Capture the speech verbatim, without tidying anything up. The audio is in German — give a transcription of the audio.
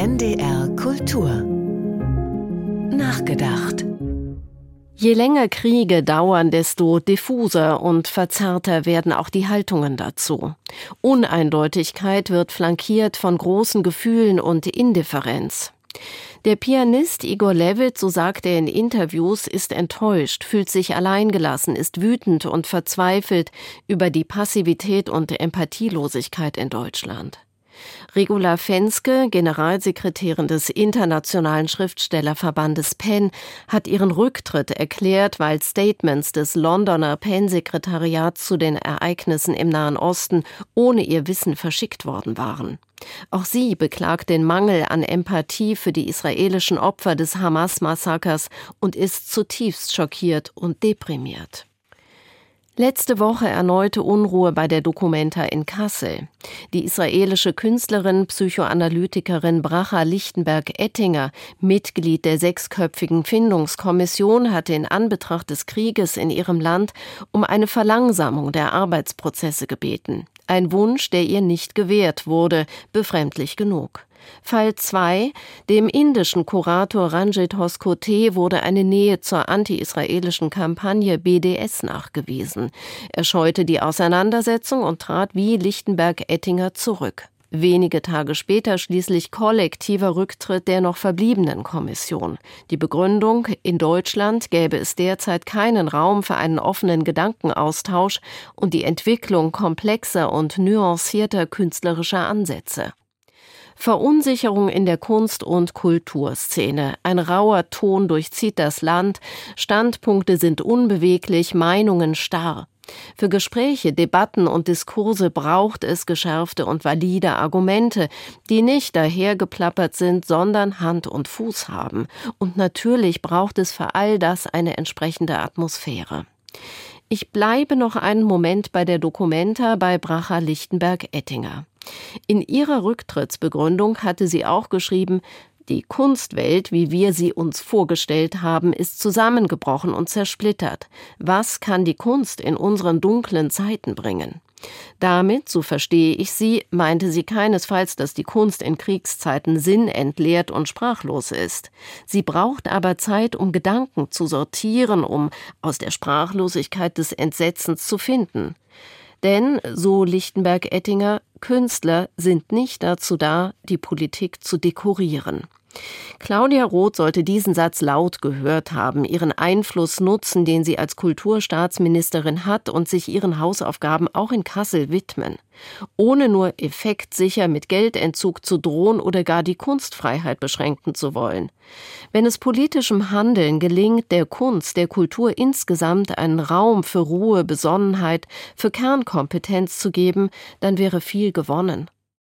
N D R Kultur. Nachgedacht. Je länger Kriege dauern, desto diffuser und verzerrter werden auch die Haltungen dazu. Uneindeutigkeit wird flankiert von großen Gefühlen und Indifferenz. Der Pianist Igor Levit, so sagt er in Interviews, ist enttäuscht, fühlt sich alleingelassen, ist wütend und verzweifelt über die Passivität und Empathielosigkeit in Deutschland. Regula Fenske, Generalsekretärin des Internationalen Schriftstellerverbandes P E N, hat ihren Rücktritt erklärt, weil Statements des Londoner P E N-Sekretariats zu den Ereignissen im Nahen Osten ohne ihr Wissen verschickt worden waren. Auch sie beklagt den Mangel an Empathie für die israelischen Opfer des Hamas-Massakers und ist zutiefst schockiert und deprimiert. Letzte Woche erneute Unruhe bei der Documenta in Kassel. Die israelische Künstlerin, Psychoanalytikerin Bracha Lichtenberg-Ettinger, Mitglied der sechsköpfigen Findungskommission, hatte in Anbetracht des Krieges in ihrem Land um eine Verlangsamung der Arbeitsprozesse gebeten. Ein Wunsch, der ihr nicht gewährt wurde, befremdlich genug. Fall zwei. Dem indischen Kurator Ranjit Hoskote wurde eine Nähe zur anti-israelischen Kampagne B D S nachgewiesen. Er scheute die Auseinandersetzung und trat wie Lichtenberg-Ettinger zurück. Wenige Tage später schließlich kollektiver Rücktritt der noch verbliebenen Kommission. Die Begründung: In Deutschland gäbe es derzeit keinen Raum für einen offenen Gedankenaustausch und die Entwicklung komplexer und nuancierter künstlerischer Ansätze. Verunsicherung in der Kunst- und Kulturszene. Ein rauer Ton durchzieht das Land, Standpunkte sind unbeweglich, Meinungen starr. Für Gespräche, Debatten und Diskurse braucht es geschärfte und valide Argumente, die nicht dahergeplappert sind, sondern Hand und Fuß haben. Und natürlich braucht es für all das eine entsprechende Atmosphäre. Ich bleibe noch einen Moment bei der Documenta bei Bracha Lichtenberg-Ettinger. In ihrer Rücktrittsbegründung hatte sie auch geschrieben: Die Kunstwelt, wie wir sie uns vorgestellt haben, ist zusammengebrochen und zersplittert. Was kann die Kunst in unseren dunklen Zeiten bringen? Damit, so verstehe ich sie, meinte sie keinesfalls, dass die Kunst in Kriegszeiten sinnentleert und sprachlos ist. Sie braucht aber Zeit, um Gedanken zu sortieren, um aus der Sprachlosigkeit des Entsetzens zu finden. Denn, so Lichtenberg-Ettinger, Künstler sind nicht dazu da, die Politik zu dekorieren. Claudia Roth sollte diesen Satz laut gehört haben, ihren Einfluss nutzen, den sie als Kulturstaatsministerin hat, und sich ihren Hausaufgaben auch in Kassel widmen. Ohne nur effektsicher mit Geldentzug zu drohen oder gar die Kunstfreiheit beschränken zu wollen. Wenn es politischem Handeln gelingt, der Kunst, der Kultur insgesamt einen Raum für Ruhe, Besonnenheit, für Kernkompetenz zu geben, dann wäre viel gewonnen.